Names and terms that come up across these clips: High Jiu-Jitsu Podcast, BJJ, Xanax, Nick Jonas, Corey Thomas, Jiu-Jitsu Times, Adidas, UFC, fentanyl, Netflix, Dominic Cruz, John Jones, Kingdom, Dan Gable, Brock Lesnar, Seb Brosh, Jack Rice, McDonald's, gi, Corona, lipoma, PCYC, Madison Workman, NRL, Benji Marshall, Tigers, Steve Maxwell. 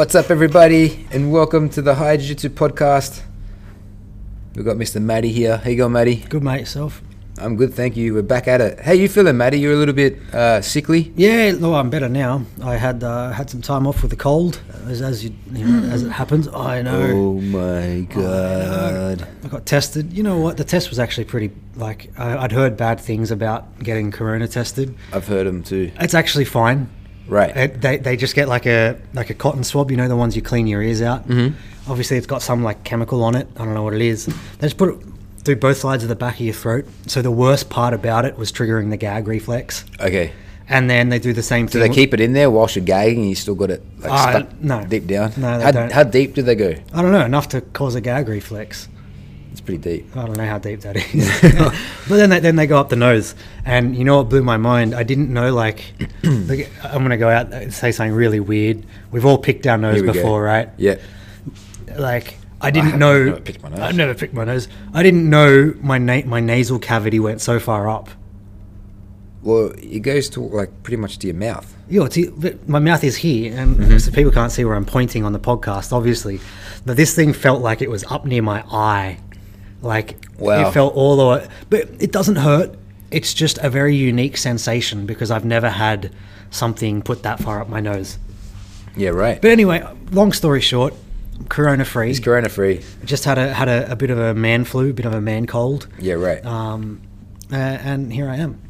What's up, everybody, and welcome to the High Jiu-Jitsu Podcast. We've got Mr. Matty here. How you going, Matty? Good, mate. Yourself? I'm good, thank you. We're back at it. How you feeling, Matty? You're a little bit sickly? Yeah, no, I'm better now. I had some time off with a cold, as it happens. I know. Oh, my God. I got tested. You know what? The test was actually pretty, I'd heard bad things about getting Corona tested. I've heard them too. It's actually fine. Right, they just get like a cotton swab, you know, the ones you clean your ears out. Mm-hmm. Obviously, it's got some chemical on it. I don't know what it is. They just put it through both sides of the back of your throat. So the worst part about it was triggering the gag reflex. Okay. And then they do the same thing. Do they keep it in there whilst you're gagging? And you still got it stuck deep down. No, they don't. How deep do they go? I don't know. Enough to cause a gag reflex. It's pretty deep. I don't know how deep that is. But then they go up the nose. And you know what blew my mind? I didn't know, I'm going to go out and say something really weird. We've all picked our nose before, right? Yeah. I never picked my nose. I've never picked my nose. I didn't know my nasal cavity went so far up. Well, it goes to, pretty much to your mouth. Yeah, my mouth is here, and so people can't see where I'm pointing on the podcast, obviously. But this thing felt like it was up near my eye. It felt all the way, but it doesn't hurt. It's just a very unique sensation because I've never had something put that far up my nose. Yeah, right. But anyway, long story short, Corona free. It's Corona free. Just had a bit of a man flu, bit of a man cold. Yeah, right. And here I am.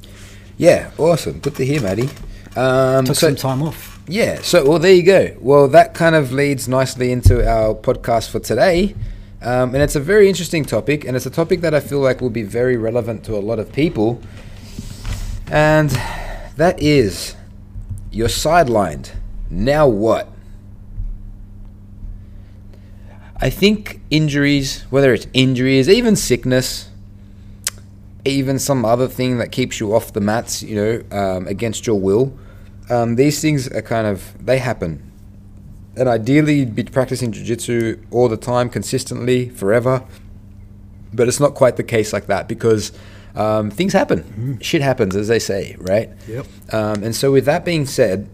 Yeah, awesome. Good to hear, Matty. Took some time off. Yeah. So, well, there you go. Well, that kind of leads nicely into our podcast for today. And it's a very interesting topic, and it's a topic that I feel like will be very relevant to a lot of people. And that is, you're sidelined. Now what? I think injuries, whether it's injuries, even sickness, even some other thing that keeps you off the mats, against your will, these things are they happen. And ideally, you'd be practicing jiu-jitsu all the time, consistently, forever. But it's not quite the case like that because things happen. Mm-hmm. Shit happens, as they say, right? Yep. And so with that being said,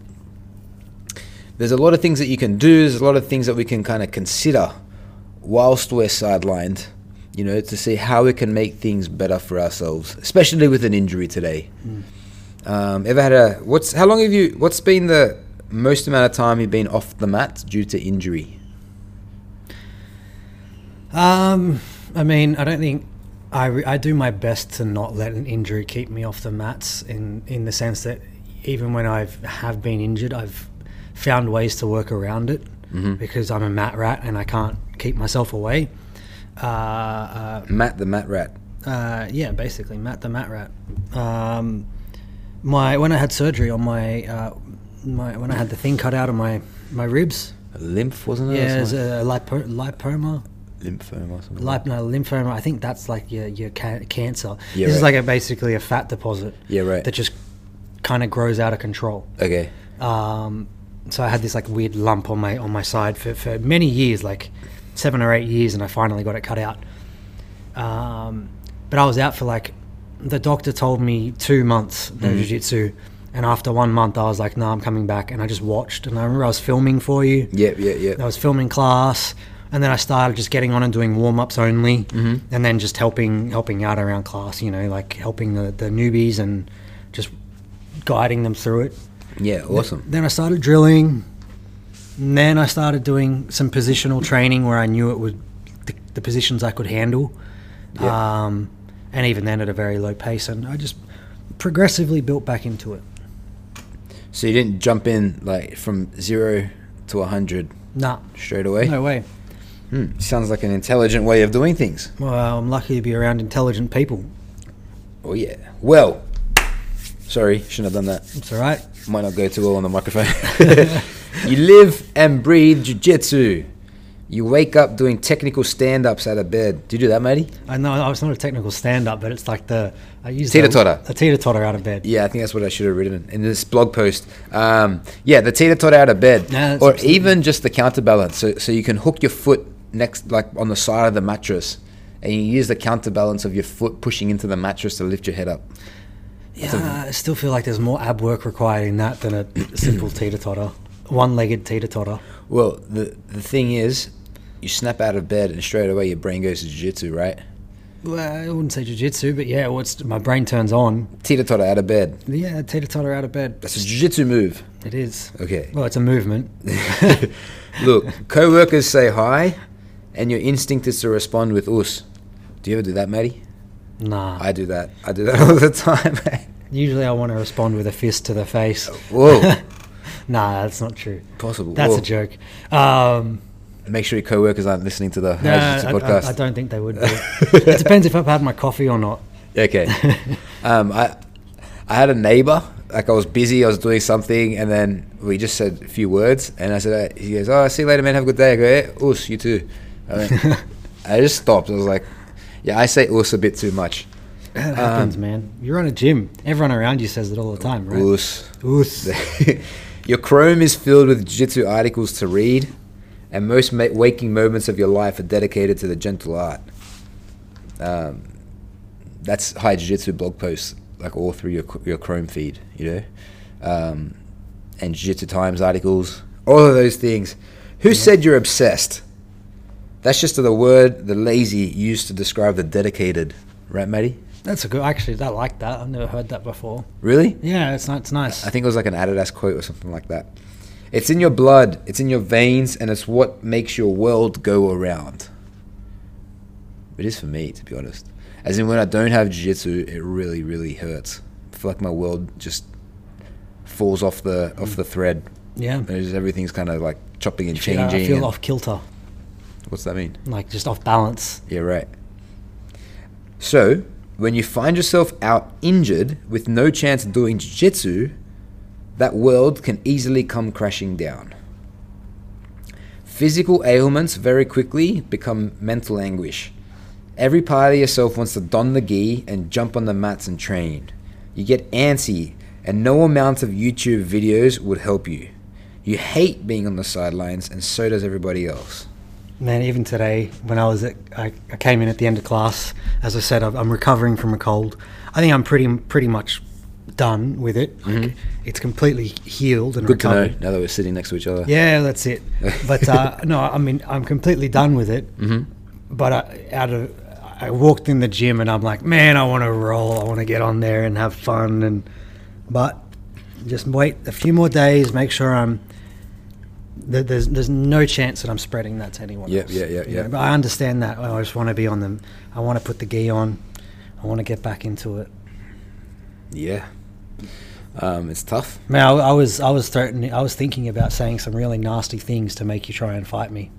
there's a lot of things that you can do. There's a lot of things that we can kind of consider whilst we're sidelined, to see how we can make things better for ourselves, especially with an injury today. Mm. What's been the most amount of time you've been off the mat due to injury? I don't think I do my best to not let an injury keep me off the mats, in the sense that even when I have been injured, I've found ways to work around it, because I'm a mat rat and I can't keep myself away. Matt the mat rat. Yeah, basically Matt the mat rat. When I had surgery on when I had the thing cut out of my ribs. A lymph, wasn't it? Yeah, it was a lipoma. Lymphoma or something. Lymphoma. I think that's your cancer. Yeah, this is basically a fat deposit. Yeah, right. That just kind of grows out of control. Okay. So I had this weird lump on my side for many years, 7 or 8 years, and I finally got it cut out. But I was out for the doctor told me 2 months no jiu-jitsu. And after 1 month, I was like, no, I'm coming back. And I just watched. And I remember I was filming for you. Yep. I was filming class. And then I started just getting on and doing warm-ups only. Mm-hmm. And then just helping out around class, helping the newbies and just guiding them through it. Yeah, awesome. Then I started drilling. And then I started doing some positional training where I knew it would the positions I could handle. Yep. And even then at a very low pace. And I just progressively built back into it. So you didn't jump in from 0 to 100? Nah. Straight away? No way. Sounds like an intelligent way of doing things. Well, I'm lucky to be around intelligent people. Oh, yeah. Well, sorry, shouldn't have done that. It's all right. Might not go too well on the microphone. You live and breathe jiu-jitsu. You wake up doing technical stand-ups out of bed. Do you do that, matey? I know. It's not a technical stand-up, but it's teeter-totter. A teeter-totter out of bed. Yeah, I think that's what I should have written in this blog post. The teeter-totter out of bed. No, or even just the counterbalance. So you can hook your foot next, on the side of the mattress, and you use the counterbalance of your foot pushing into the mattress to lift your head up. Yeah, I still feel like there's more ab work required in that than a simple teeter-totter. One-legged teeter-totter. Well, the thing is, you snap out of bed and straight away your brain goes to jiu-jitsu, right? Well, I wouldn't say jiu-jitsu, but yeah, my brain turns on. Teeter-totter out of bed. Yeah, teeter-totter out of bed. That's a jiu-jitsu move. It is. Okay. Well, it's a movement. Look, co-workers say hi, and your instinct is to respond with us. Do you ever do that, matey? Nah. I do that all the time, mate. Usually I want to respond with a fist to the face. Whoa. Nah, that's not true. Possible. That's a joke. Make sure your co-workers aren't listening to the podcast. I don't think they would be. It depends if I've had my coffee or not. Okay. I had a neighbor. Like, I was busy, I was doing something, and then we just said a few words, and I said, he goes, "Oh, see you later, man, have a good day." I go, "Yeah, us, you too." I just stopped. I was like, yeah, I say us a bit too much. That happens, man. You're on a gym. Everyone around you says it all the time, right? Us. Your Chrome is filled with jiu-jitsu articles to read, and most waking moments of your life are dedicated to the gentle art. That's High Jiu-Jitsu blog posts, like all through your Chrome feed, you know, and Jiu-Jitsu Times articles, all of those things. Who said you're obsessed? That's just the word the lazy used to describe the dedicated, right, matey? That's a good. Actually, I like that. I've never heard that before. Really? Yeah, it's nice. I think it was like an Adidas quote or something like that. It's in your blood, it's in your veins, and it's what makes your world go around. It is for me, to be honest. As in, when I don't have jiu-jitsu, it really, really hurts. I feel like my world just falls off the thread. Yeah. Just, everything's kind of like chopping and changing. I feel off kilter. What's that mean? Like, just off balance. Yeah, right. So, when you find yourself out injured with no chance of doing jiu-jitsu, that world can easily come crashing down. Physical ailments very quickly become mental anguish. Every part of yourself wants to don the gi and jump on the mats and train. You get antsy, and no amount of YouTube videos would help you. You hate being on the sidelines, and so does everybody else. Man, even today, when I came in at the end of class, as I said, I'm recovering from a cold. I think I'm pretty much done with it. Mm-hmm. Like, it's completely healed and recovered. Good to know, now that we're sitting next to each other. Yeah, that's it. But no, I mean, I'm completely done with it. Mm-hmm. But I walked in the gym and I'm like, man, I want to roll. I want to get on there and have fun. But just wait a few more days, make sure there's no chance that I'm spreading that to anyone else. Yeah. But I understand that. I just want to be on them. I want to put the gi on. I want to get back into it. Yeah. It's tough. Man, I was thinking about saying some really nasty things to make you try and fight me.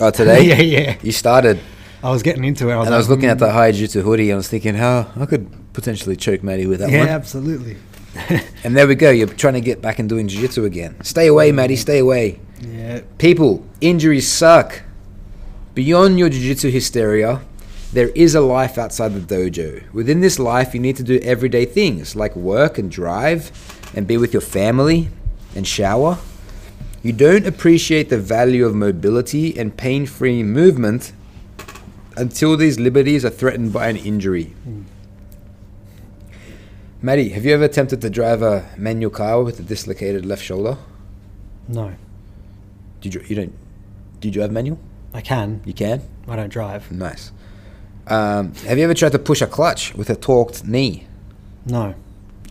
Oh, today? Yeah. You started. I was getting into it. I was looking at the High Jiu-Jitsu hoodie and I was thinking, I could potentially choke Matty with that one. Yeah, absolutely. And there we go. You're trying to get back and doing jiu-jitsu again. Stay away, Matty. Stay away. Yeah. People, injuries suck. Beyond your jiu-jitsu hysteria, there is a life outside the dojo. Within this life, you need to do everyday things like work and drive and be with your family and shower. You don't appreciate the value of mobility and pain-free movement until these liberties are threatened by an injury. Matty, have you ever attempted to drive a manual car with a dislocated left shoulder? No. Do you drive manual? I can. You can? I don't drive. Nice. Have you ever tried to push a clutch with a torqued knee? No.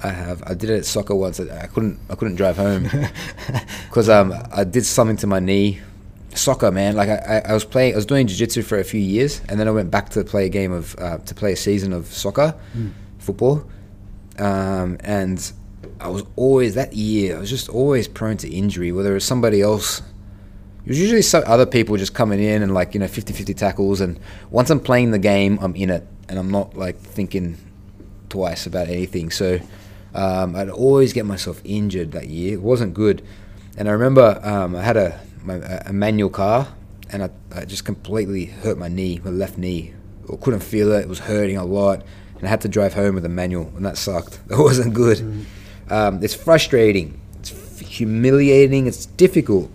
I have. I did it at soccer once. I couldn't drive home because I did something to my knee. Soccer, man. Like I was playing. I was doing jiu-jitsu for a few years, and then I went back to play a game of to play a season of soccer, football. And I was always that year. I was just always prone to injury. Whether it was somebody else, it was usually some other people just coming in and 50-50 tackles. And once I'm playing the game, I'm in it, and I'm not thinking twice about anything. So. I'd always get myself injured that year. It wasn't good. And I remember I had a manual car, and I just completely hurt my knee, my left knee. I couldn't feel it. It was hurting a lot. And I had to drive home with a manual, and that sucked. That wasn't good. It's frustrating. It's humiliating. It's difficult.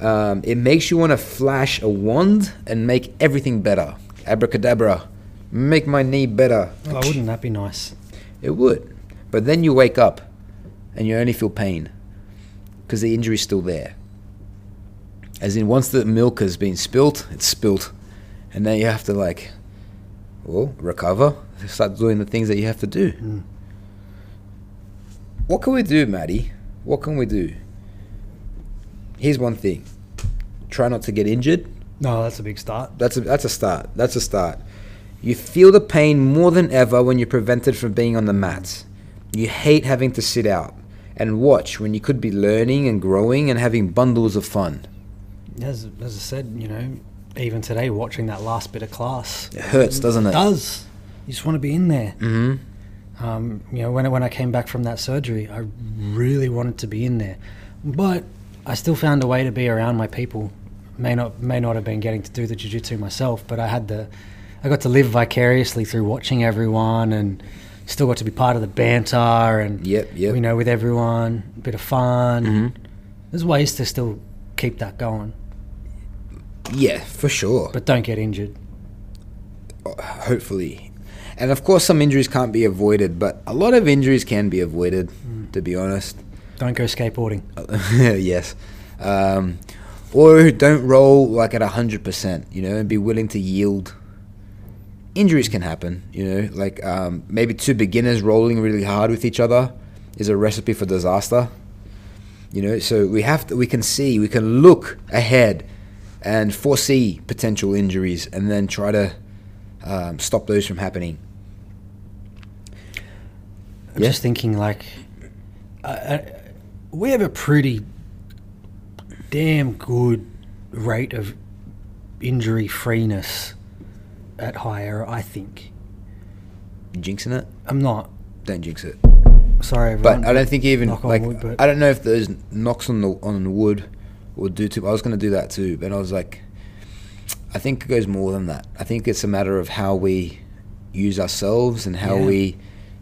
It makes you want to flash a wand and make everything better. Abracadabra. Make my knee better. Oh, wouldn't that be nice? It would. But then you wake up and you only feel pain because the injury's still there. as in once the milk has been spilt, it's spilt, and now you have to like, well, recover, start doing the things that you have to do. Mm. What can we do, Maddie? What can we do? Here's one thing: try not to get injured. No, that's a big start. That's a start. That's a start. You feel the pain more than ever when you're prevented from being on the mats. You hate having to sit out and watch when you could be learning and growing and having bundles of fun. As I said, you know, even today, watching that last bit of class, it hurts, doesn't it? It does. You just want to be in there. Mm-hmm. You know, when I came back from that surgery, I really wanted to be in there, but I still found a way to be around my people. May not have been getting to do the jiu-jitsu myself, but I got to live vicariously through watching everyone, and still got to be part of the banter and you know, with everyone, a bit of fun. Mm-hmm. There's ways to still keep that going. Yeah, for sure. But don't get injured. Hopefully. And of course some injuries can't be avoided, but a lot of injuries can be avoided, to be honest. Don't go skateboarding. Yes. Or don't roll like at 100%, you know, and be willing to yield. Injuries can happen, you know, like maybe two beginners rolling really hard with each other is a recipe for disaster. You know, so we can look ahead and foresee potential injuries and then try to stop those from happening. I'm just thinking like, we have a pretty damn good rate of injury freeness at higher, I think. You jinxing it? I'm not. Don't jinx it. Sorry, everyone. But I don't think even like wood, I don't know if those knocks on the wood or do too. I was going to do that too, but I was like, I think it goes more than that. I think it's a matter of how we use ourselves and how we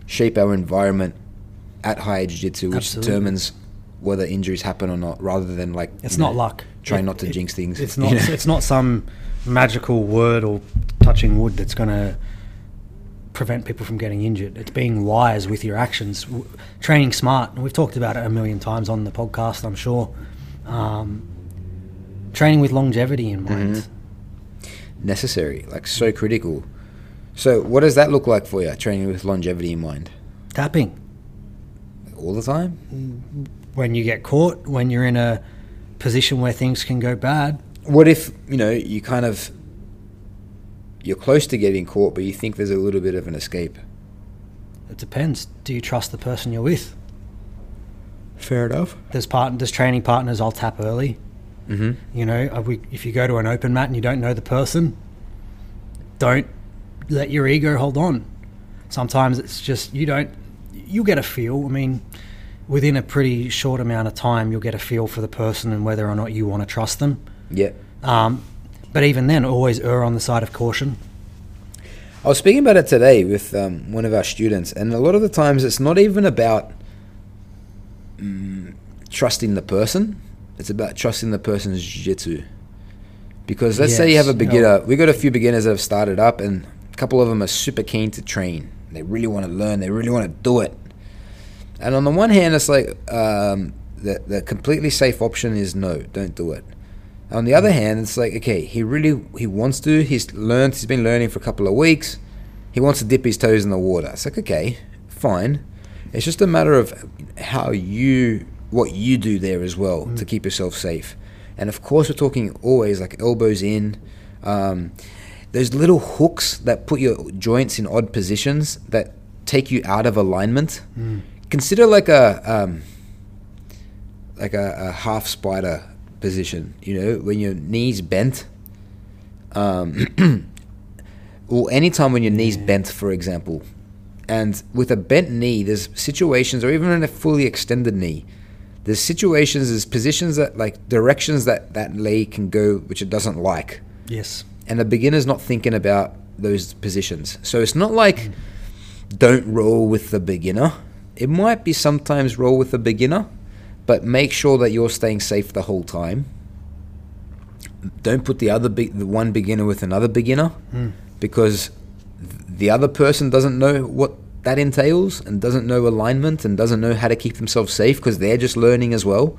shape our environment at higher jiu-jitsu, which determines whether injuries happen or not, rather than like it's not luck. Try not to jinx things. It's not. You know? It's not some magical word or touching wood that's going to prevent people from getting injured. It's being wise with your actions, training smart. And we've talked about it a million times on the podcast, I'm sure. Training with longevity in mind. Mm-hmm. Necessary, like so critical. So what does that look like for you, training with longevity in mind? Tapping. All the time? When you get caught, when you're in a position where things can go bad. What if, you know, you kind of, you're close to getting caught, but you think there's a little bit of an escape? It depends. Do you trust the person you're with? Fair enough. There's training partners I'll tap early. Mm-hmm. You know, if you go to an open mat and you don't know the person, don't let your ego hold on. Sometimes it's just you'll get a feel. I mean, within a pretty short amount of time, you'll get a feel for the person and whether or not you want to trust them. Yeah. But even then, always err on the side of caution. I was speaking about it today with one of our students, and a lot of the times it's not even about trusting the person. It's about trusting the person's jiu-jitsu. Because let's say you have a beginner. We got a few beginners that have started up, and a couple of them are super keen to train. They really want to learn. They really want to do it. And on the one hand, it's like the completely safe option is no, don't do it. On the other hand, it's like, okay, he wants to. He's been learning for a couple of weeks. He wants to dip his toes in the water. It's like, okay, fine. It's just a matter of what you do there as well to keep yourself safe. And of course, we're talking always like elbows in. Those little hooks that put your joints in odd positions that take you out of alignment. Mm. Consider like a half spider position, you know, when your knee's bent, or any time when your knee's bent, for example. And with a bent knee, there's situations, or even in a fully extended knee, there's situations, there's positions that, like, directions that leg can go, which it doesn't like. Yes. And the beginner's not thinking about those positions. So it's not like don't roll with the beginner. It might be sometimes roll with the beginner, but make sure that you're staying safe the whole time. Don't put the one beginner with another beginner, because the other person doesn't know what that entails and doesn't know alignment and doesn't know how to keep themselves safe because they're just learning as well.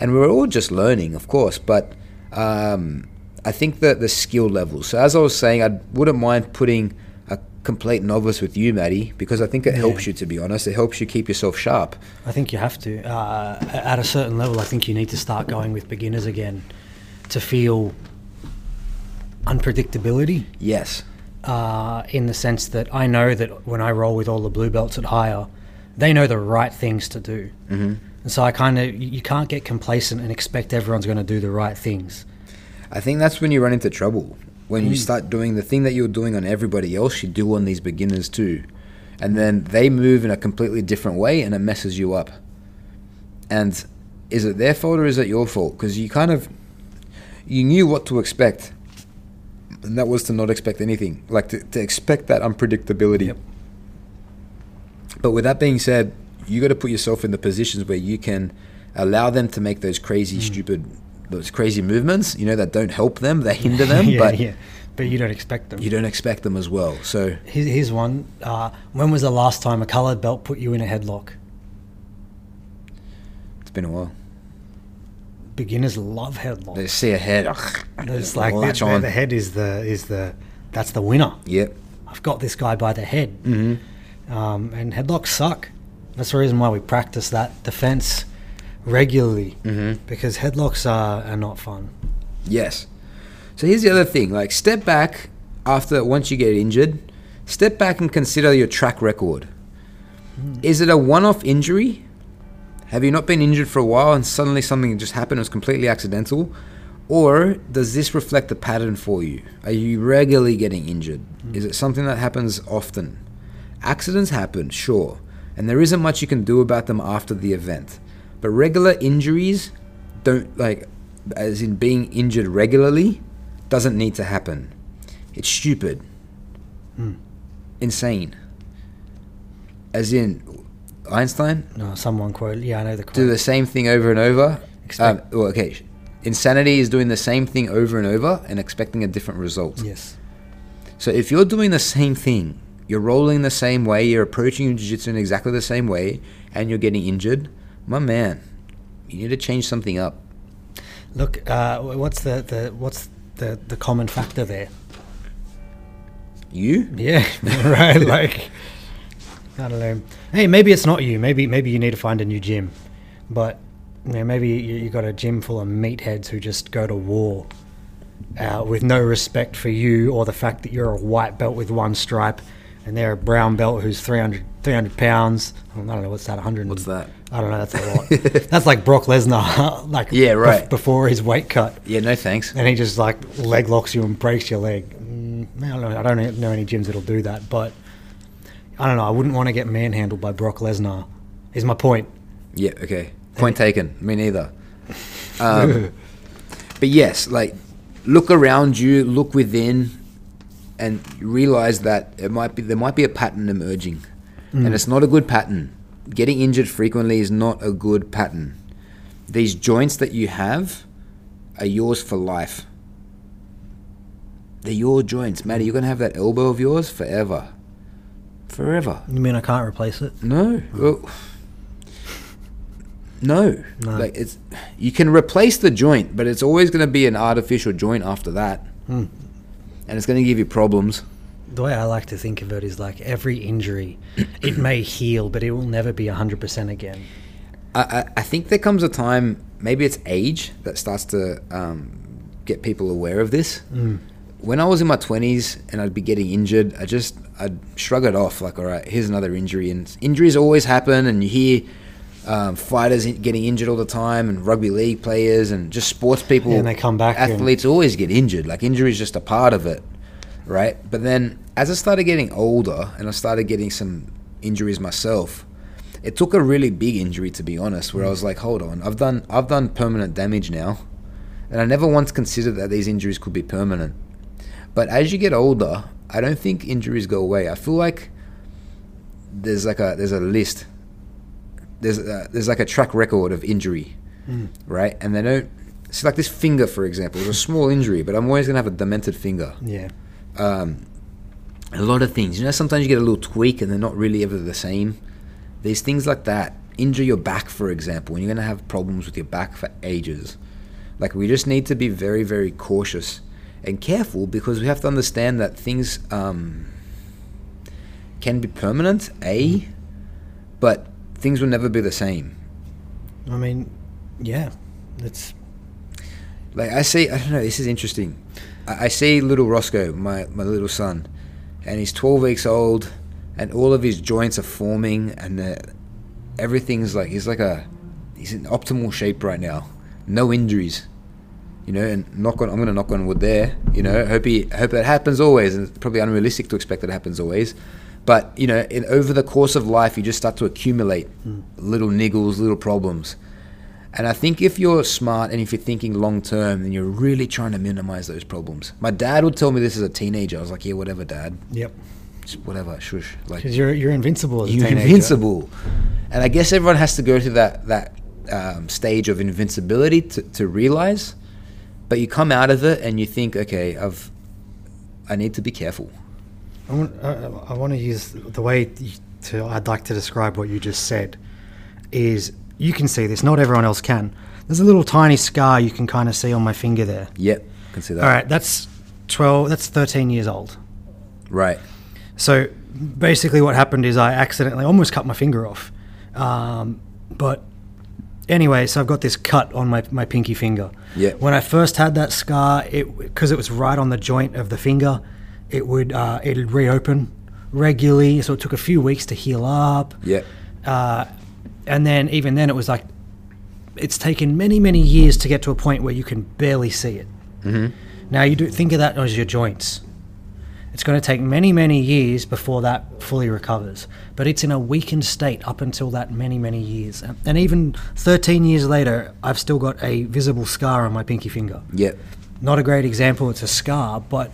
And we're all just learning, of course, but I think that the skill level. So as I was saying, I wouldn't mind putting a complete novice with you, Maddie, because I think it helps you, to be honest. It helps you keep yourself sharp. I think you have to. At a certain level, I think you need to start going with beginners again to feel unpredictability. Yes. In the sense that I know that when I roll with all the blue belts at higher, they know the right things to do. Mm-hmm. And so I kind of, you can't get complacent and expect everyone's going to do the right things. I think that's when you run into trouble. When you start doing the thing that you're doing on everybody else, you do on these beginners too. And then they move in a completely different way and it messes you up. And is it their fault or is it your fault? Because you kind of, you knew what to expect. And that was to not expect anything, like to expect that unpredictability. Yep. But with that being said, you got to put yourself in the positions where you can allow them to make those crazy, stupid, those crazy movements, you know, that don't help them, they hinder them. But you don't expect them. You don't expect them as well. So here's one. When was the last time a coloured belt put you in a headlock? It's been a while. Beginners love headlocks. They see a head. It's like the head is the that's the winner. Yep. I've got this guy by the head. Mm-hmm. And headlocks suck. That's the reason why we practice that defense regularly, because headlocks are not fun. Yes. So here's the other thing, like step back once you get injured, step back and consider your track record. Is it a one-off injury? Have you not been injured for a while and suddenly something just happened, it was completely accidental? Or does this reflect the pattern for you? Are you regularly getting injured? Is it something that happens often? Accidents happen, sure, and there isn't much you can do about them after the event. But regular injuries don't, like, as in being injured regularly, doesn't need to happen. It's stupid. Insane. As in, Einstein? No, someone quote, yeah, I know the quote. Do the same thing over and over. Insanity is doing the same thing over and over and expecting a different result. Yes. So if you're doing the same thing, you're rolling the same way, you're approaching jiu-jitsu in exactly the same way, and you're getting injured, my man, you need to change something up. Look, what's the common factor there? You? Yeah, right. Like, I don't know. Hey, maybe it's not you. Maybe you need to find a new gym. But you know, maybe you got a gym full of meatheads who just go to war with no respect for you or the fact that you're a white belt with one stripe. And they're a brown belt who's 300 pounds. I don't know, what's that, 100? What's that? I don't know, that's a lot. That's like Brock Lesnar, like, yeah, right. Before his weight cut. Yeah, no thanks. And he just like leg locks you and breaks your leg. I don't know any gyms that'll do that, but I don't know, I wouldn't want to get manhandled by Brock Lesnar, is my point. Yeah, okay. Point taken. Me neither. But yes, like, look around you, look within, and realize that there might be a pattern emerging, and it's not a good pattern. Getting injured frequently is not a good pattern. These joints that you have are yours for life. They're your joints, Maddie. You're going to have that elbow of yours forever. You mean I can't replace it? No. Well, no. Like, it's, you can replace the joint, but it's always going to be an artificial joint after that. And it's going to give you problems. The way I like to think of it is like every injury, it may heal, but it will never be 100% again. I think there comes a time, maybe it's age, that starts to get people aware of this. When I was in my 20s and I'd be getting injured, I'd shrug it off, like, all right, here's another injury. And injuries always happen, and you hear fighters getting injured all the time, and rugby league players, and just sports people, and they come back. Athletes always get injured. Like, injury is just a part of it, right? But then, as I started getting older, and I started getting some injuries myself, it took a really big injury, to be honest, where I was like, hold on, I've done permanent damage now, and I never once considered that these injuries could be permanent. But as you get older, I don't think injuries go away. I feel like there's a list. There's like a track record of injury, right? And they don't. It's like this finger, for example, is a small injury, but I'm always gonna have a demented finger. Yeah. A lot of things, you know. Sometimes you get a little tweak, and they're not really ever the same. There's things like that. Injure your back, for example, and you're gonna have problems with your back for ages. Like, we just need to be very, very cautious and careful, because we have to understand that things can be permanent, but things will never be the same. I mean, yeah, that's... Like, I see, I don't know, this is interesting. I see little Roscoe, my little son, and he's 12 weeks old, and all of his joints are forming, and everything's like, he's in optimal shape right now. No injuries, you know, and I'm going to knock on wood there, you know, hope it happens always, and it's probably unrealistic to expect that it happens always. But, you know, over the course of life, you just start to accumulate little niggles, little problems. And I think if you're smart and if you're thinking long-term, then you're really trying to minimize those problems. My dad would tell me this as a teenager. I was like, yeah, whatever, Dad. Yep. Just whatever, shush. Like, you're invincible as a teenager. You're invincible. And I guess everyone has to go through that stage of invincibility to realize. But you come out of it and you think, okay, I need to be careful. I want to use the way I'd like to describe what you just said is... You can see this. Not everyone else can. There's a little tiny scar you can kind of see on my finger there. Yep, can see that. All right, that's 12. That's 13 years old. Right. So basically, what happened is I accidentally almost cut my finger off. But anyway, so I've got this cut on my pinky finger. Yeah. When I first had that scar, because it was right on the joint of the finger, it'd reopen regularly. So it took a few weeks to heal up. Yeah. And then even then it was like, it's taken many, many years to get to a point where you can barely see it. Mm-hmm. Now you think of that as your joints. It's going to take many, many years before that fully recovers. But it's in a weakened state up until that many, many years. And even 13 years later, I've still got a visible scar on my pinky finger. Yep. Not a great example, it's a scar, but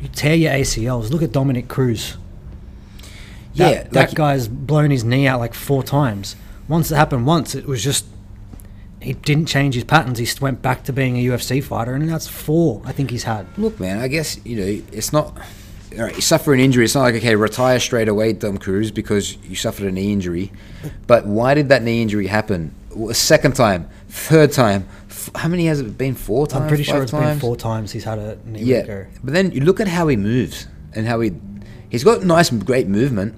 you tear your ACLs. Look at Dominic Cruz. Yeah, that guy's blown his knee out like 4 times. Once it happened once, it was just, he didn't change his patterns. He went back to being a UFC fighter, and that's 4 I think he's had. Look, man, I guess, you know, it's not, all right, you suffer an injury. It's not like, okay, retire straight away, Dom Cruz, because you suffered a knee injury. But why did that knee injury happen? Well, 2nd time, 3rd time. How many has it been? 4 times? I'm pretty sure it's been 4 times he's had a knee injury. But then you look at how he moves and how he's got nice, great movement.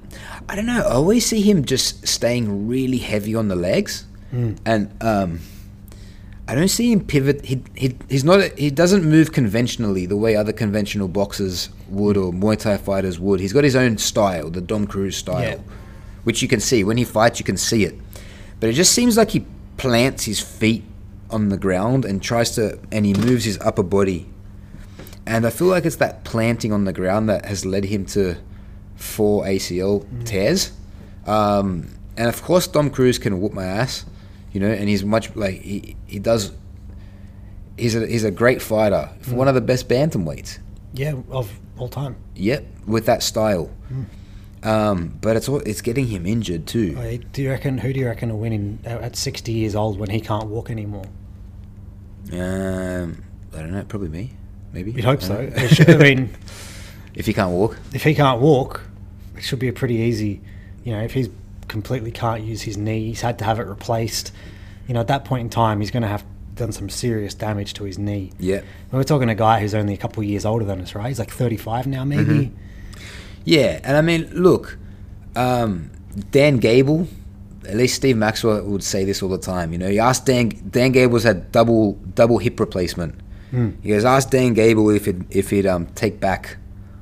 I don't know. I always see him just staying really heavy on the legs, and I don't see him pivot. He doesn't move conventionally the way other conventional boxers would or Muay Thai fighters would. He's got his own style, the Dom Cruz style, which you can see when he fights. You can see it, but it just seems like he plants his feet on the ground and and he moves his upper body. And I feel like it's that planting on the ground that has led him to 4 ACL tears. And of course, Dom Cruz can whoop my ass, you know, and he's much like he does. He's a great fighter, one of the best bantamweights. Yeah, of all time. Yep, with that style. But it's getting him injured too. Who do you reckon will win at 60 years old when he can't walk anymore? I don't know, probably me. Maybe. You'd hope so. I mean, if he can't walk, it should be a pretty easy, you know, if he completely can't use his knee, he's had to have it replaced. You know, at that point in time, he's going to have done some serious damage to his knee. Yeah. We're talking a guy who's only a couple of years older than us, right? He's like 35 now, maybe. Mm-hmm. Yeah. And I mean, look, Dan Gable, at least Steve Maxwell would say this all the time. You know, you ask Dan Gable's had double hip replacement. He goes, ask Dan Gable if he'd take back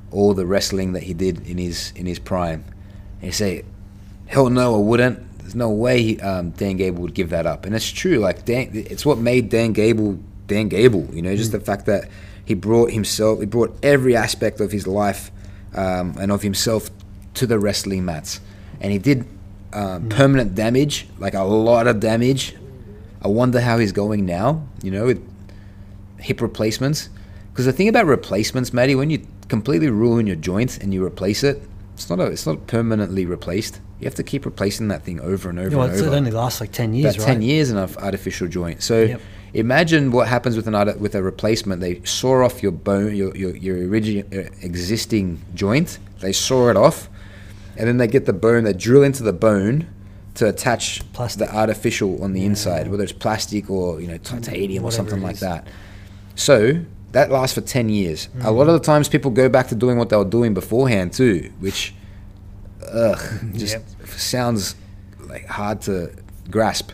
all the wrestling that he did in his prime. And he say, hell no, I wouldn't. There's no way Dan Gable would give that up. And it's true. Like it's what made Dan Gable. You know, just the fact that he brought every aspect of his life and of himself to the wrestling mats, and he did permanent damage, like a lot of damage. I wonder how he's going now. You know, with hip replacements, because the thing about replacements, Matty, when you completely ruin your joints and you replace it, it's not permanently replaced. You have to keep replacing that thing over and over and over. It only lasts like 10 years, about right? 10 years in an artificial joint. So imagine what happens with a replacement. They saw off your bone, your original existing joint. They saw it off, and then they get the bone. They drill into the bone to attach plastic. The artificial on the inside, whether it's plastic or, you know, titanium or something like that. So that lasts for 10 years. Mm-hmm. A lot of the times people go back to doing what they were doing beforehand too, which just sounds like hard to grasp.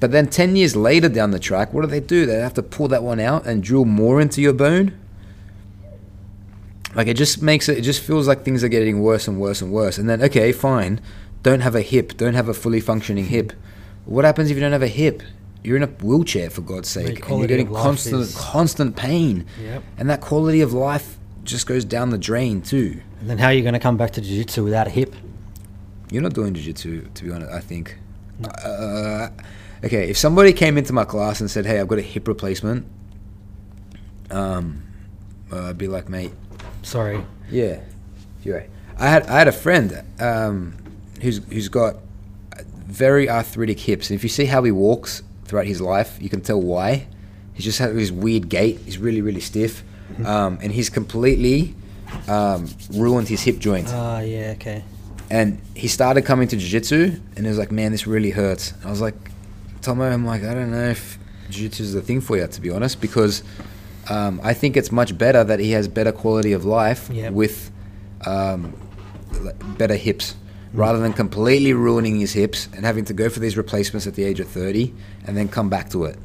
But then 10 years later down the track, what do? They have to pull that one out and drill more into your bone. Like, it just makes it, it just feels like things are getting worse and worse and worse. And then, okay, fine. Don't have a hip. Don't have a fully functioning hip. What happens if you don't have a hip? You're in a wheelchair, for God's sake. And you're getting constant pain. Yep. And that quality of life just goes down the drain too. And then how are you going to come back to jiu-jitsu without a hip? You're not doing jiu-jitsu, to be honest, I think. No. Okay, if somebody came into my class and said, hey, I've got a hip replacement, I'd be like, mate. Sorry. Yeah, you're right. I had a friend who's got very arthritic hips. And if you see how he walks throughout his life, you can tell why. He's just had this weird gait. He's really, really stiff. And he's completely ruined his hip joint. Ah, yeah, okay. And he started coming to jiu-jitsu, and he was like, man, this really hurts. And I was like, Tomo, I'm like, I don't know if jiu-jitsu is the thing for you, to be honest, because... I think it's much better that he has better quality of life with better hips, rather than completely ruining his hips and having to go for these replacements at the age of 30 and then come back to it,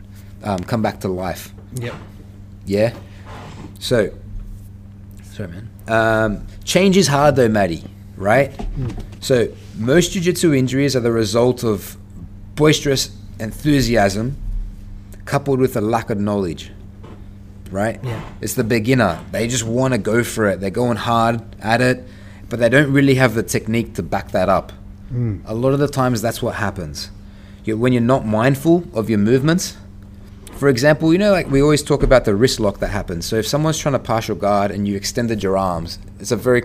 come back to life. Yep. Yeah. So, sorry, man. Change is hard though, Maddie, right? So most jiu-jitsu injuries are the result of boisterous enthusiasm coupled with a lack of knowledge. Right? Yeah. It's the beginner. They just want to go for it. They're going hard at it, but they don't really have the technique to back that up. A lot of the times that's what happens. When you're not mindful of your movements, for example, you know, like we always talk about the wrist lock that happens. So if someone's trying to partial guard and you extended your arms, it's a very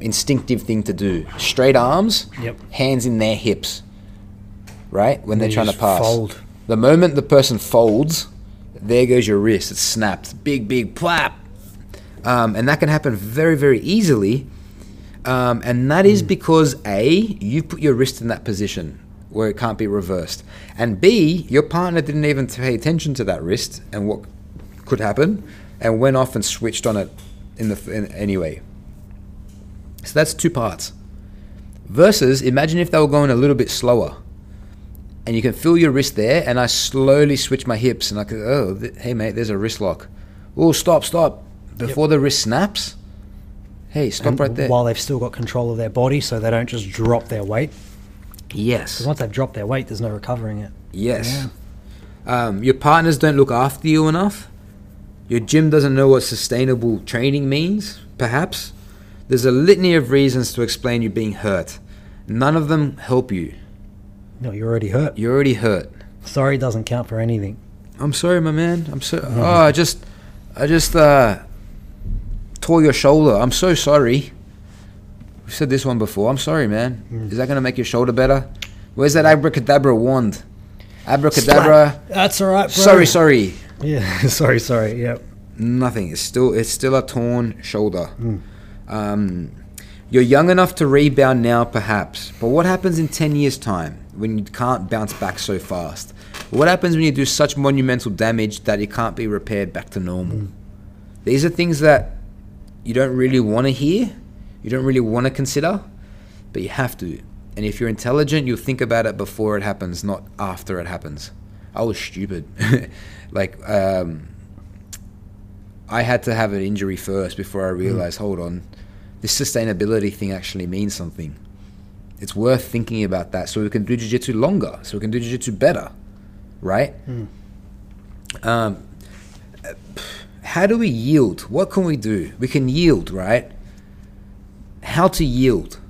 instinctive thing to do. Straight arms, hands in their hips, right? When they're trying to pass. Fold. The moment the person folds, there goes your wrist. It's snapped. Big, big plap. And that can happen very, very easily. And that is because A, you put your wrist in that position where it can't be reversed. And B, your partner didn't even pay attention to that wrist and what could happen and went off and switched on it anyway. So that's two parts. Versus, imagine if they were going a little bit slower. And you can feel your wrist there, and I slowly switch my hips, and I go, hey, mate, there's a wrist lock. Oh, stop. Before the wrist snaps, hey, stop right there. While they've still got control of their body, so they don't just drop their weight. Yes. Because once they've dropped their weight, there's no recovering it. Yes. Yeah. Your partners don't look after you enough. Your gym doesn't know what sustainable training means, perhaps. There's a litany of reasons to explain you being hurt. None of them help you. No, you're already hurt. Sorry doesn't count for anything. I'm sorry, my man. I'm so... Oh, I just tore your shoulder. I'm so sorry. We've said this one before. I'm sorry, man. Is that going to make your shoulder better? Where's that abracadabra wand? Abracadabra. Slap. That's all right, bro. Sorry. Yeah, sorry. Yep. Nothing. It's still a torn shoulder. You're young enough to rebound now, perhaps. But what happens in 10 years' time? When you can't bounce back so fast? What happens when you do such monumental damage that it can't be repaired back to normal? These are things that you don't really want to hear, you don't really want to consider, but you have to. And if you're intelligent, you'll think about it before it happens, not after it happens. I was stupid. Like, I had to have an injury first before I realized, hold on, this sustainability thing actually means something. It's worth thinking about that so we can do jiu-jitsu longer, so we can do jiu-jitsu better, right? How do we yield? What can we do? We can yield, right? How to yield?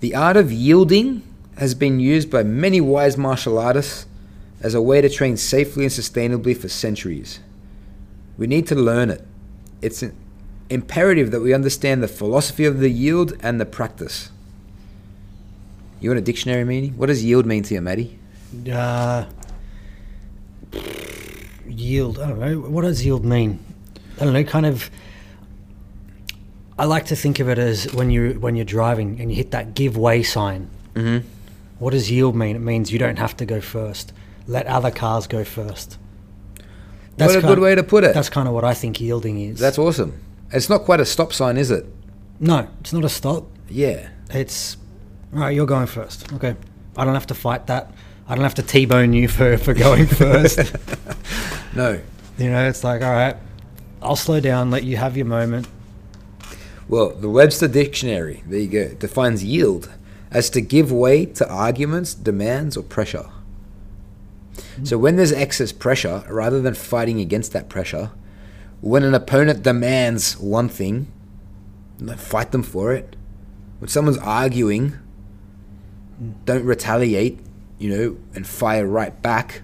The art of yielding has been used by many wise martial artists as a way to train safely and sustainably for centuries. We need to learn it. It's an imperative that we understand the philosophy of the yield and the practice. You want a dictionary meaning? What does yield mean to you, Maddie? Yield. I don't know. What does yield mean? I don't know. Kind of. I like to think of it as when you're driving and you hit that give way sign. What does yield mean? It means you don't have to go first. Let other cars go first. That's what a good way to put it. That's kind of what I think yielding is. That's awesome. It's not quite a stop sign, is it? No, it's not a stop. Yeah. It's, all right, you're going first. Okay. I don't have to fight that. I don't have to T-bone you for going first. No. You know, it's like, all right, I'll slow down, let you have your moment. Well, the Webster Dictionary, there you go, defines yield as to give way to arguments, demands, or pressure. So when there's excess pressure, rather than fighting against that pressure, when an opponent demands one thing, don't fight them for it. When someone's arguing, don't retaliate, you know, and fire right back.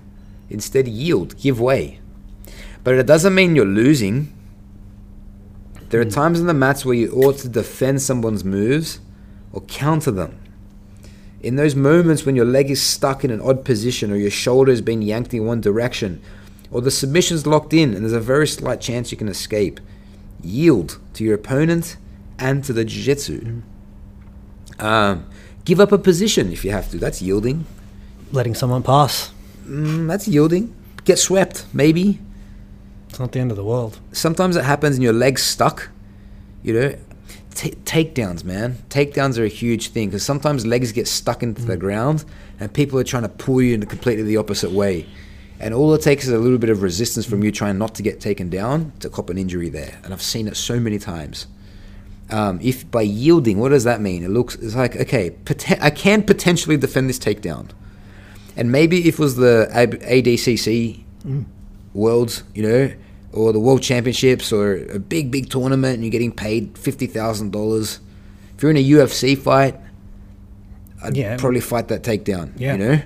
Instead, yield, give way. But it doesn't mean you're losing. There are times in the mats where you ought to defend someone's moves or counter them. In those moments when your leg is stuck in an odd position or your shoulder has been yanked in one direction or the submission's locked in and there's a very slight chance you can escape, yield to your opponent and to the jiu-jitsu. Give up a position if you have to. That's yielding. Letting someone pass. That's yielding. Get swept, maybe. It's not the end of the world. Sometimes it happens and your leg's stuck, you know. Takedowns, man. Takedowns are a huge thing because sometimes legs get stuck into the ground and people are trying to pull you in completely the opposite way. And all it takes is a little bit of resistance from you trying not to get taken down to cop an injury there. And I've seen it so many times. If by yielding, what does that mean? It looks, it's like, okay, I can potentially defend this takedown. And maybe if it was the ADCC Worlds, you know, or the World Championships or a big, big tournament and you're getting paid $50,000. If you're in a UFC fight, I'd probably fight that takedown, you know,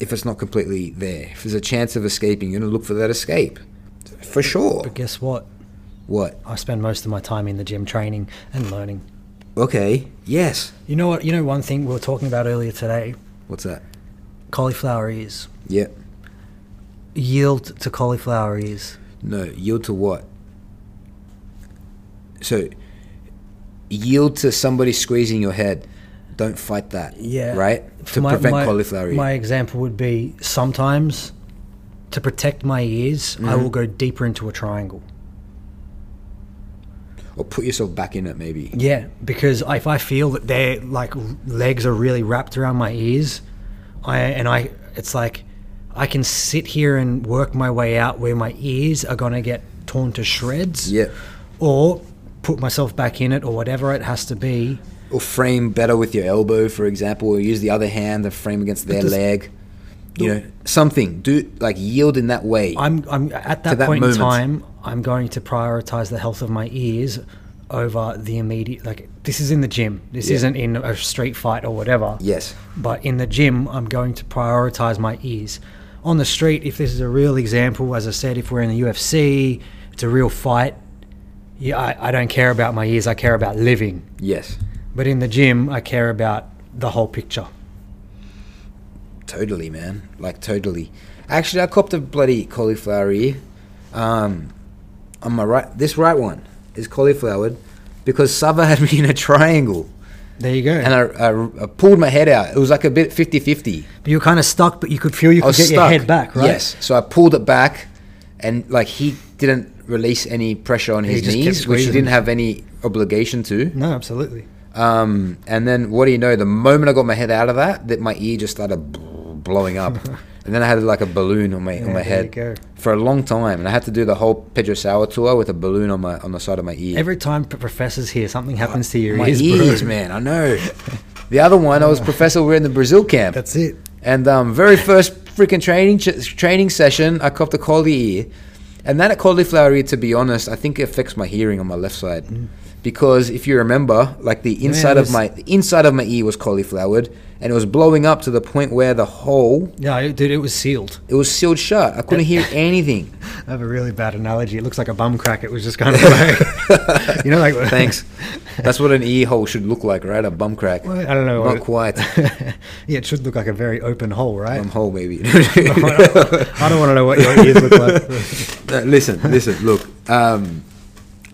if it's not completely there. If there's a chance of escaping, you're going to look for that escape, for sure. But guess what? What? I spend most of my time in the gym training and learning. Okay, yes. You know what? You know one thing we were talking about earlier today? What's that? Cauliflower ears. Yep. Yield to cauliflower ears. No, yield to what? So, yield to somebody squeezing your head. Don't fight that. Yeah. Right? To prevent cauliflower ears. My example would be sometimes to protect my ears, I will go deeper into a triangle. Or put yourself back in it, maybe. Yeah, because if I feel that their like legs are really wrapped around my ears, it's like, I can sit here and work my way out where my ears are going to get torn to shreds, or put myself back in it or whatever it has to be. Or frame better with your elbow, for example, or use the other hand and frame against their leg. You know, something. Do like yield in that way. I'm at that point in time, I'm going to prioritize the health of my ears over the immediate, like this is in the gym, this isn't in a street fight or whatever. Yes. But in the gym, I'm going to prioritize my ears. On the street, if this is a real example, as I said, if we're in the UFC, it's a real fight, I don't care about my ears, I care about living. Yes. But in the gym, I care about the whole picture. Totally, man. Like, totally. Actually, I copped a bloody cauliflower ear. On my right, this right one is cauliflowered because Saba had me in a triangle. There you go. And I pulled my head out. It was like a bit 50-50. But you were kind of stuck, but you could feel you could get your head back, right? Yes. So I pulled it back, and like he didn't release any pressure on his knees, which he didn't have any obligation to. No, absolutely. And then what do you know? The moment I got my head out of that my ear just started blowing up. And then I had like a balloon on my head for a long time, and I had to do the whole Pedro Sauer tour with a balloon on the side of my ear. Every time professors hear something happens to your ears, man. I know. The other one, I was professor. We're in the Brazil camp. That's it. And very first freaking training session, I copped a cauliflower ear, and that cauliflower ear, to be honest, I think it affects my hearing on my left side, because if you remember, like the inside of my ear was cauliflowered. And it was blowing up to the point where the hole... Yeah, dude, it was sealed. It was sealed shut. I couldn't hear anything. I have a really bad analogy. It looks like a bum crack. It was just kind of like... you know, like... Thanks. That's what an ear hole should look like, right? A bum crack. Well, I don't know. Not quite. Yeah, it should look like a very open hole, right? Hole, baby. I don't want to know what your ears look like. No, listen, look.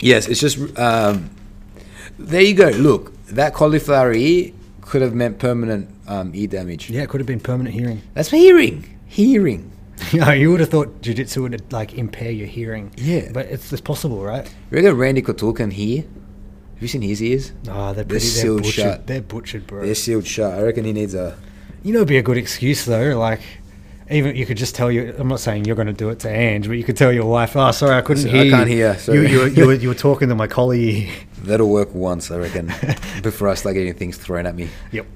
Yes, it's just... there you go. Look, that cauliflower ear... could have meant permanent ear damage. Yeah, it could have been permanent hearing. That's for hearing. Hearing. No, you would have thought jiu-jitsu would like impair your hearing. Yeah, but it's possible, right? You reckon Randy Couture can hear? Have you seen his ears? Oh, they're sealed butchered. Shut. They're butchered, bro. They're sealed shut. I reckon he needs a. You know, it'd be a good excuse though. Like, even you could just tell you. I'm not saying you're going to do it to Ange, but you could tell your wife, "Oh, sorry, I couldn't hear. I can't hear. Sorry. You were talking to my colleague." That'll work once, I reckon, before I start getting things thrown at me. Yep.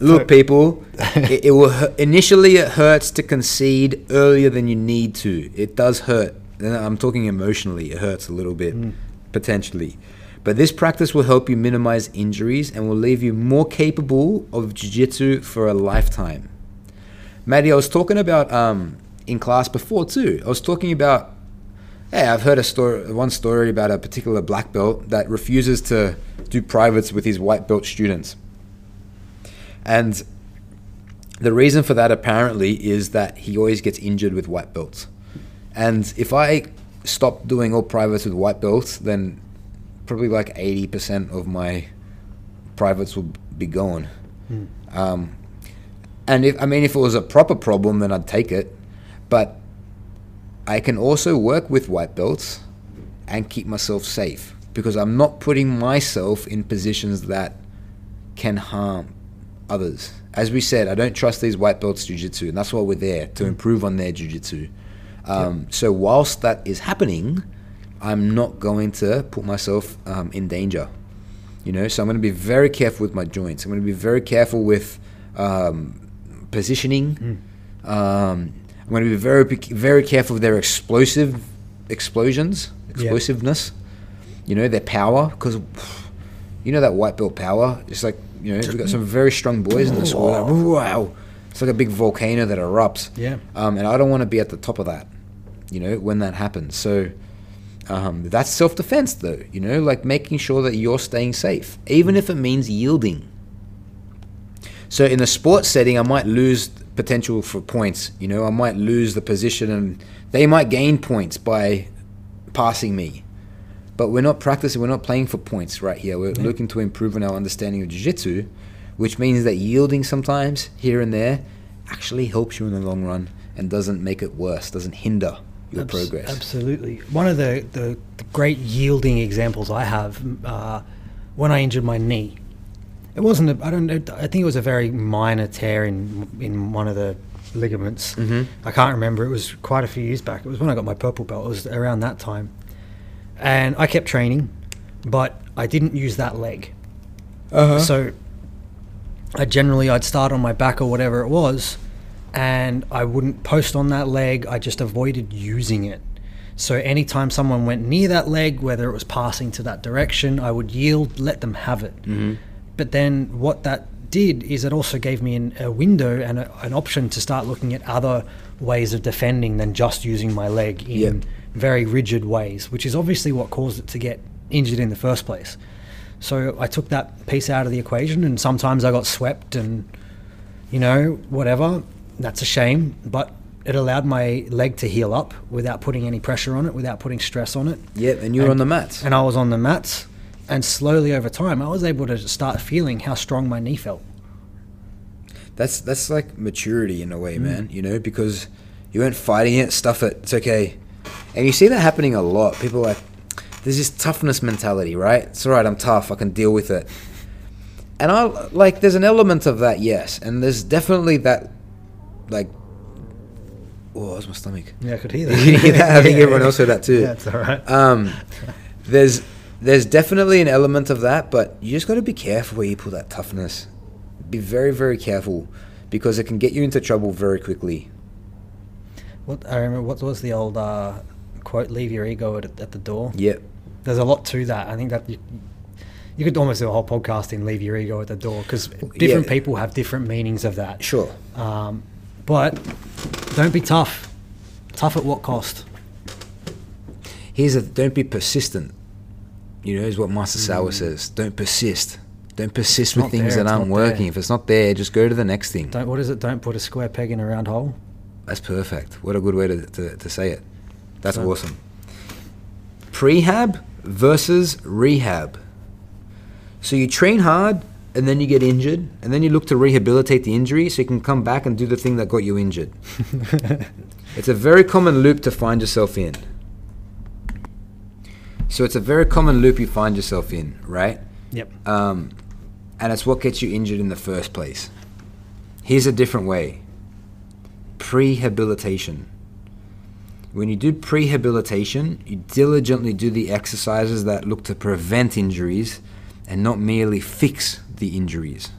Look, people, it will initially it hurts to concede earlier than you need to. It does hurt. I'm talking emotionally. It hurts a little bit, potentially. But this practice will help you minimize injuries and will leave you more capable of jiu-jitsu for a lifetime. Maddie, I was talking about in class before too. I was talking about, hey, I've heard one story about a particular black belt that refuses to do privates with his white belt students. And the reason for that apparently is that he always gets injured with white belts. And if I stop doing all privates with white belts, then probably like 80% of my privates will be gone. And if it was a proper problem, then I'd take it. But I can also work with white belts and keep myself safe because I'm not putting myself in positions that can harm others. As we said, I don't trust these white belts jiu-jitsu, and that's why we're there, to improve on their jiu-jitsu. So whilst that is happening, I'm not going to put myself in danger. You know, so I'm going to be very careful with my joints. I'm going to be very careful with positioning. I'm going to be very, very careful with their explosiveness. You know, their power, because you know that white belt power. It's like, you know, we've got some very strong boys in the squad. Like, wow. It's like a big volcano that erupts. Yeah. And I don't want to be at the top of that, you know, when that happens. So that's self-defense though, you know, like making sure that you're staying safe, even if it means yielding. So in a sports setting, I might lose potential for points. You know, I might lose the position and they might gain points by passing me. But we're not practicing, we're not playing for points right here. We're looking to improve on our understanding of jiu-jitsu, which means that yielding sometimes here and there actually helps you in the long run and doesn't make it worse, doesn't hinder your progress. Absolutely. One of the great yielding examples I have, when I injured my knee, it wasn't, I think it was a very minor tear in one of the ligaments. I can't remember, it was quite a few years back. It was when I got my purple belt, it was around that time. And I kept training, but I didn't use that leg. So I'd start on my back or whatever it was, and I wouldn't post on that leg. I just avoided using it. So anytime someone went near that leg, whether it was passing to that direction, I would yield, let them have it. But then what that did is it also gave me a window and an option to start looking at other ways of defending than just using my leg in very rigid ways, which is obviously what caused it to get injured in the first place. So I took that piece out of the equation, and sometimes I got swept and, you know, whatever. That's a shame, but it allowed my leg to heal up without putting any pressure on it, without putting stress on it. Yeah, and you were on the mats. And I was on the mats, and slowly over time I was able to start feeling how strong my knee felt. That's like maturity in a way, man, you know, because you weren't fighting it, stuff it, it's okay. And you see that happening a lot. People are like, there's this toughness mentality, right? It's all right, I'm tough, I can deal with it. And I like, there's an element of that, yes. And there's definitely that, like, oh, that was my stomach. Yeah, I could hear that. You hear that? I think everyone else heard that too. Yeah, it's all right. There's definitely an element of that, but you just got to be careful where you pull that toughness. Be very, very careful, because it can get you into trouble very quickly. What was the old quote, leave your ego at the door? Yeah. There's a lot to that. I think that you could almost do a whole podcast in leave your ego at the door, because different people have different meanings of that. Sure. But don't be tough. Tough at what cost? Don't be persistent. You know, is what Master Sauer says. Don't persist. Don't persist with things that aren't working. If it's not there, just go to the next thing. What is it? Don't put a square peg in a round hole. That's perfect. What a good way to say it. That's awesome. Prehab versus rehab. So you train hard, and then you get injured, and then you look to rehabilitate the injury so you can come back and do the thing that got you injured. It's a very common loop to find yourself in. So it's a very common loop you find yourself in, right? Yep. And it's what gets you injured in the first place. Here's a different way. Prehabilitation. When you do prehabilitation, you diligently do the exercises that look to prevent injuries and not merely fix the injuries.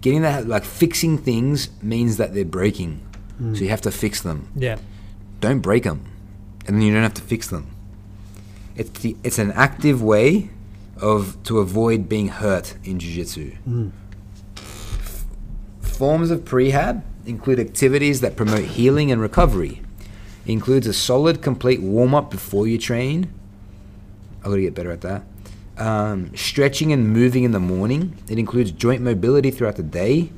Getting that, like fixing things means that they're breaking. Mm. So you have to fix them. Yeah. Don't break them. And then you don't have to fix them. It's an active way to avoid being hurt in jiu-jitsu. Mm. Forms of prehab include activities that promote healing and recovery. It includes a solid, complete warm-up before you train. I've got to get better at that. Stretching and moving in the morning. It includes joint mobility throughout the day,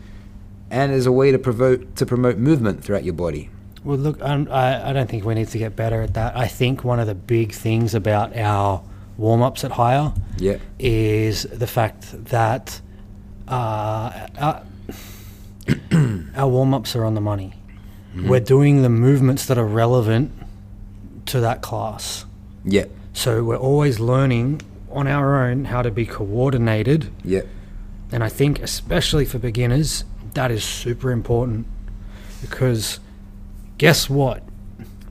and is a way to promote movement throughout your body. Well, look, I don't think we need to get better at that. I think one of the big things about our warm-ups at Higher is the fact that our warm-ups are on the money. Mm-hmm. We're doing the movements that are relevant to that class. Yeah. So we're always learning on our own how to be coordinated. Yeah. And I think especially for beginners, that is super important, because guess what?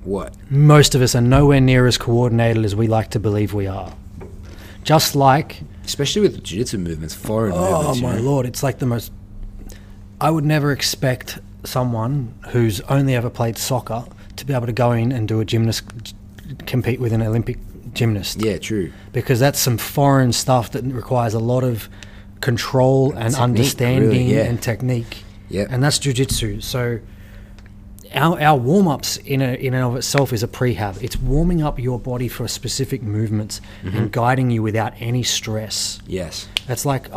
What? Most of us are nowhere near as coordinated as we like to believe we are. Just like... Especially with jiu-jitsu movements, foreign movements. Oh, my Lord. It's like the most... I would never expect someone who's only ever played soccer to be able to go in and do a compete with an Olympic gymnast. Yeah, true. Because that's some foreign stuff that requires a lot of control and technique, understanding and technique. Yeah. And that's jiu-jitsu. So our warm-ups in and of itself is a prehab. It's warming up your body for specific movements and guiding you without any stress. Yes. That's like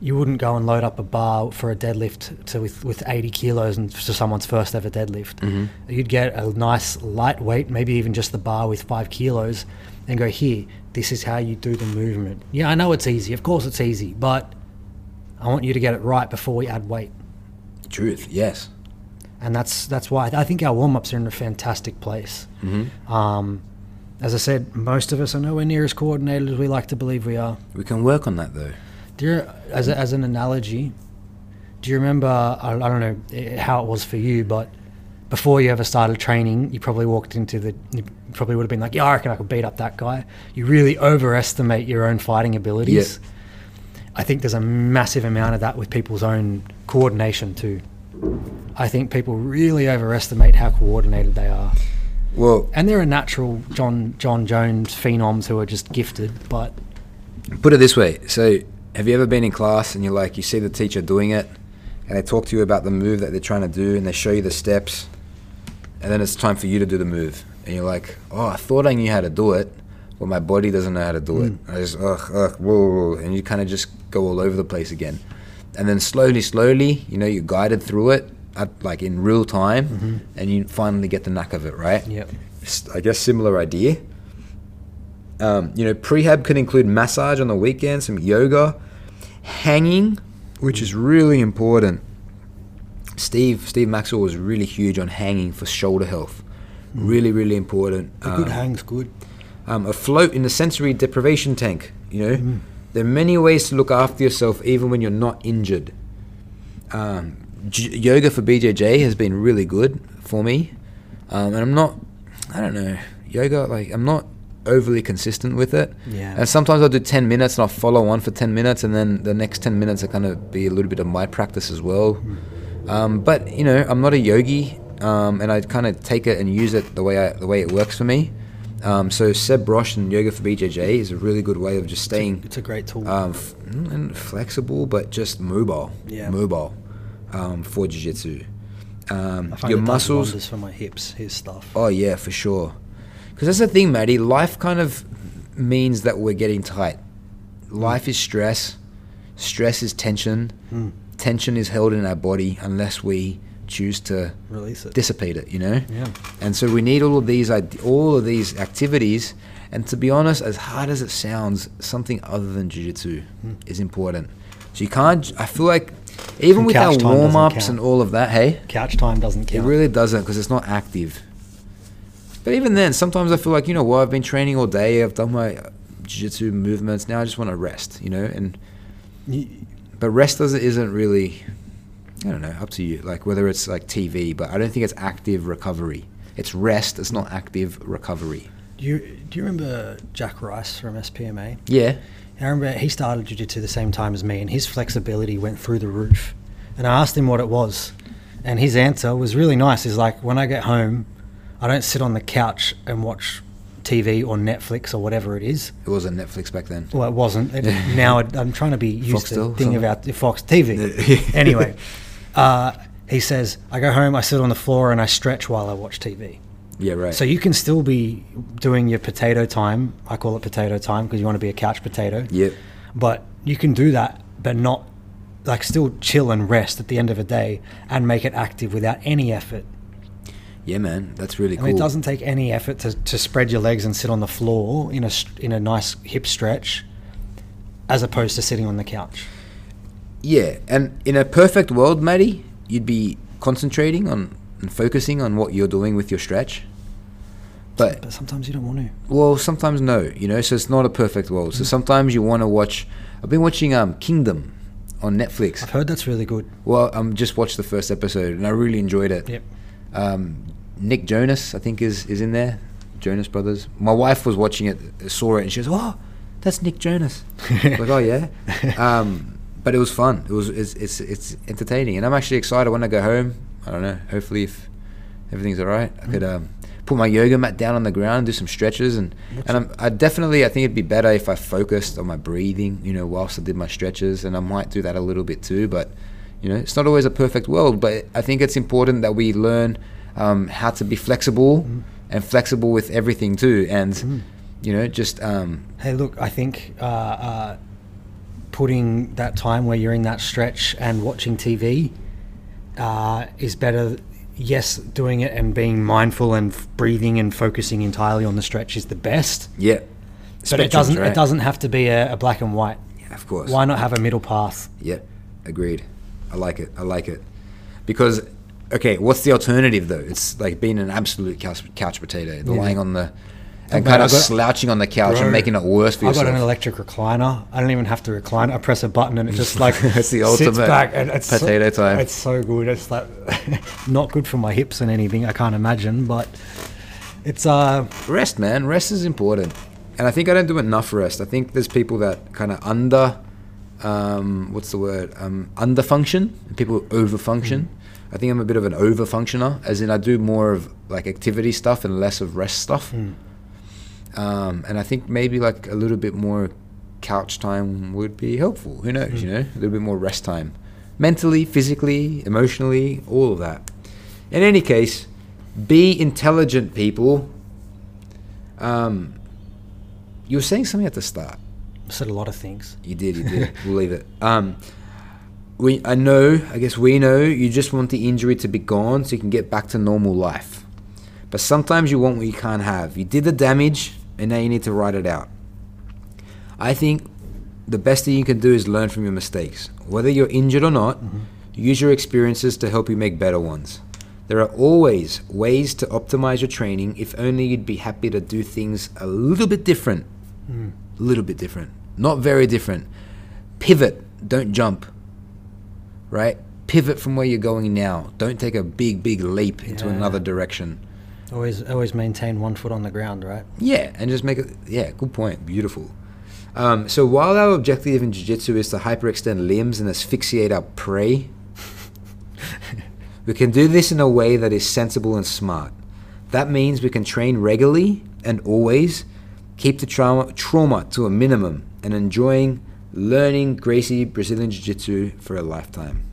you wouldn't go and load up a bar for a deadlift with 80 kilos and to someone's first ever deadlift. Mm-hmm. You'd get a nice lightweight, maybe even just the bar with 5 kilos, and go, here, this is how you do the movement. Yeah, I know it's easy. Of course it's easy, but I want you to get it right before we add weight. Truth, yes. And that's why I think our warm-ups are in a fantastic place. Mm-hmm. As I said, most of us are nowhere near as coordinated as we like to believe we are. We can work on that, though. Do you, as an analogy, do you remember, I don't know how it was for you, but before you ever started training, you probably walked into you probably would have been like, yeah, I reckon I could beat up that guy. You really overestimate your own fighting abilities. Yep. I think there's a massive amount of that with people's own coordination too. I think people really overestimate how coordinated they are. Well, and there are natural John Jones phenoms who are just gifted, but... Put it this way, so... Have you ever been in class and you're like, you see the teacher doing it and they talk to you about the move that they're trying to do and they show you the steps and then it's time for you to do the move and you're like, oh, I thought I knew how to do it, but my body doesn't know how to do it. I just, whoa, and you kind of just go all over the place again. And then slowly, you know, you're guided through it like in real time and you finally get the knack of it, right? Yep. I guess similar idea. You know, prehab could include massage on the weekend, some yoga, hanging, which is really important. Steve Maxwell was really huge on hanging for shoulder health. Really, really important. A good hang's good. A float in the sensory deprivation tank, you know. There are many ways to look after yourself even when you're not injured. Yoga for BJJ has been really good for me. And I'm not overly consistent with it, and sometimes I'll do 10 minutes and I'll follow on for 10 minutes and then the next 10 minutes are kind of be a little bit of my practice as well. But you know, I'm not a yogi, and I kind of take it and use it the way it works for me. So Seb Brosh and Yoga for BJJ is a really good way of just staying. It's a great tool, and flexible but just mobile for jiu-jitsu. I find your muscles does wonders for my hips, his stuff. Oh yeah, for sure. Because that's the thing, Maddie, life kind of means that we're getting tight. Life is stress. Stress is tension. Tension is held in our body unless we choose to release it, dissipate it, you know? Yeah. And so we need all of these activities. And to be honest, as hard as it sounds, something other than jiu-jitsu is important. So you can't, I feel like, even with our warm-ups and all of that, hey? Couch time doesn't count. It really doesn't, because it's not active. But even then, sometimes I feel like, you know what, I've been training all day, I've done my jiu-jitsu movements, now I just want to rest, you know? But rest isn't really, I don't know, up to you. Like, whether it's like TV, but I don't think it's active recovery. It's rest, it's not active recovery. Do you remember Jack Rice from SPMA? Yeah. I remember he started jiu-jitsu the same time as me, and his flexibility went through the roof. And I asked him what it was, and his answer was really nice. He's like, when I get home, I don't sit on the couch and watch TV or Netflix or whatever it is. It wasn't Netflix back then. Well, it wasn't. Now I'm trying to be used Fox to the thing about Fox TV. Anyway, he says, I go home, I sit on the floor, and I stretch while I watch TV. Yeah, right. So you can still be doing your potato time. I call it potato time because you want to be a couch potato. Yep. But you can do that, but not like still chill and rest at the end of a day and make it active without any effort. Yeah, man, that's really cool. And it doesn't take any effort to spread your legs and sit on the floor in a nice hip stretch, as opposed to sitting on the couch. Yeah, and in a perfect world, Matty, you'd be concentrating on and focusing on what you're doing with your stretch. But sometimes you don't want to. Well, sometimes no, you know, so it's not a perfect world. So sometimes you want to watch. I've been watching Kingdom on Netflix. I've heard that's really good. Well, I just watched the first episode and I really enjoyed it. Yep. Nick Jonas, I think, is in there. Jonas Brothers. My wife was watching it, saw it, and she goes, oh, that's Nick Jonas. Like, oh, yeah. But it was fun. It's entertaining. And I'm actually excited when I go home. I don't know, hopefully if everything's all right, I could put my yoga mat down on the ground and do some stretches. I think it'd be better if I focused on my breathing, you know, whilst I did my stretches, and I might do that a little bit too. But, you know, it's not always a perfect world, but I think it's important that we learn how to be flexible and flexible with everything too. And, you know, just... hey, look, I think... putting that time where you're in that stretch and watching TV is better. Yes, doing it and being mindful and breathing and focusing entirely on the stretch is the best. Yeah, but it doesn't have to be a black and white. Yeah, of course. Why not have a middle path? Yeah, agreed. I like it because, okay, what's the alternative though? It's like being an absolute couch potato, lying on the and kind of slouching on the couch and making it worse for yourself. I got an electric recliner. I don't even have to recline. I press a button and it just like it's the ultimate sits back and it's potato time. It's so good. It's like not good for my hips and anything, I can't imagine, but it's rest, man. Rest is important. And I think I don't do enough rest. I think there's people that kind of under function, and people over function. I think I'm a bit of an over functioner, as in I do more of like activity stuff and less of rest stuff. And I think maybe like a little bit more couch time would be helpful. Who knows, you know, a little bit more rest time, mentally, physically, emotionally, all of that. In any case, be intelligent, people. You were saying something at the start. I said a lot of things. You did. We'll leave it. We know you just want the injury to be gone so you can get back to normal life. But sometimes you want what you can't have. You did the damage, and now you need to write it out. I think the best thing you can do is learn from your mistakes. Whether you're injured or not, use your experiences to help you make better ones. There are always ways to optimize your training if only you'd be happy to do things a little bit different. A little bit different. Not very different. Pivot. Don't jump. Right? Pivot from where you're going now. Don't take a big, big leap into another direction. Always maintain one foot on the ground, right? Yeah, and just make it... Yeah, good point. Beautiful. So while our objective in jiu-jitsu is to hyperextend limbs and asphyxiate our prey, we can do this in a way that is sensible and smart. That means we can train regularly and always, keep the trauma to a minimum, and enjoying learning Gracie Brazilian jiu-jitsu for a lifetime.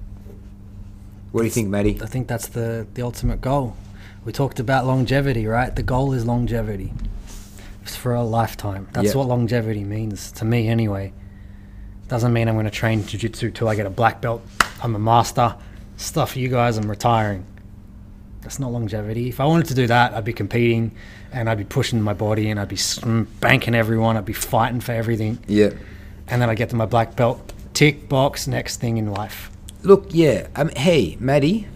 What do you think, Matty? I think that's the ultimate goal. We talked about longevity, right? The goal is longevity. It's for a lifetime. That's what longevity means, to me anyway. Doesn't mean I'm going to train jiu-jitsu till I get a black belt. I'm a master. stuff you guys and retiring. That's not longevity. If I wanted to do that, I'd be competing and I'd be pushing my body and I'd be banking everyone. I'd be fighting for everything. Yeah. And then I get to my black belt, tick box, next thing in life. Look, yeah. Hey, Maddie,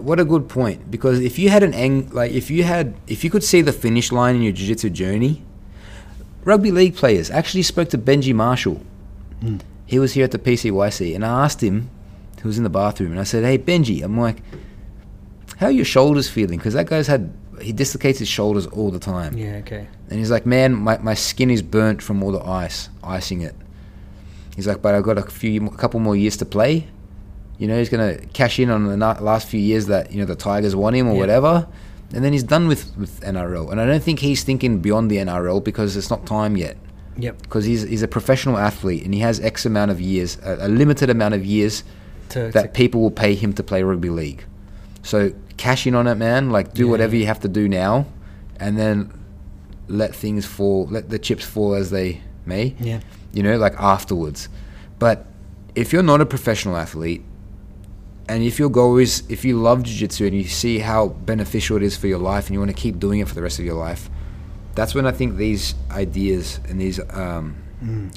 what a good point. Because if you had an if you could see the finish line in your jiu-jitsu journey, rugby league players. I actually spoke to Benji Marshall. Mm. He was here at the PCYC, and I asked him, who was in the bathroom, and I said, "Hey, Benji," I'm like, "How are your shoulders feeling?" Because that guy's he dislocates his shoulders all the time. Yeah, okay. And he's like, "Man, my skin is burnt from all the icing it." He's like, "But I've got a couple more years to play." You know, he's going to cash in on the last few years that, you know, the Tigers want him or whatever. And then he's done with NRL. And I don't think he's thinking beyond the NRL because it's not time yet. Yep. Because he's a professional athlete and he has X amount of years, a limited amount of years that people will pay him to play rugby league. So cash in on it, man. Like, do whatever you have to do now, and then let the chips fall as they may. Yeah. You know, like afterwards. But if you're not a professional athlete, and if your goal is, if you love jiu-jitsu and you see how beneficial it is for your life, and you want to keep doing it for the rest of your life, that's when I think these ideas and these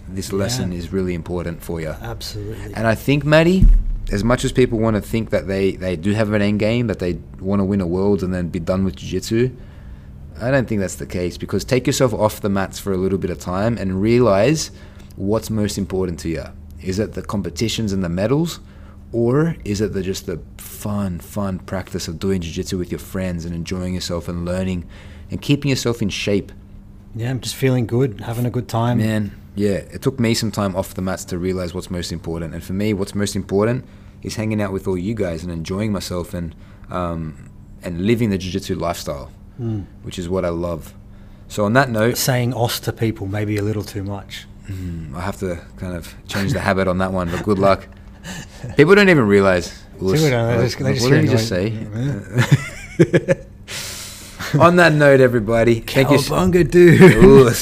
this lesson is really important for you. Absolutely. And I think, Maddie, as much as people want to think that they do have an end game, that they want to win a world and then be done with jiu-jitsu, I don't think that's the case, because take yourself off the mats for a little bit of time and realize what's most important to you. Is it the competitions and the medals, or is it just the fun practice of doing jiu-jitsu with your friends and enjoying yourself and learning and keeping yourself in shape? Yeah, I'm just feeling good, having a good time. Man, yeah, it took me some time off the mats to realize what's most important. And for me, what's most important is hanging out with all you guys and enjoying myself and living the jiu-jitsu lifestyle, which is what I love. So on that note... Saying os to people may be a little too much. I have to kind of change the habit on that one, but good luck. People don't even realize. What did you just say? On that note, everybody, thank you. Cowabunga, dude.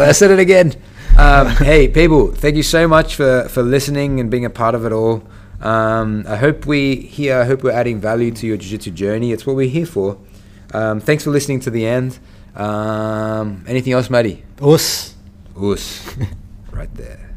I said it again. Hey, people, thank you so much for listening and being a part of it all. I hope we're adding value to your jiu-jitsu journey. It's what we're here for. Thanks for listening to the end. Anything else, Maddie? Us. Us. Right there.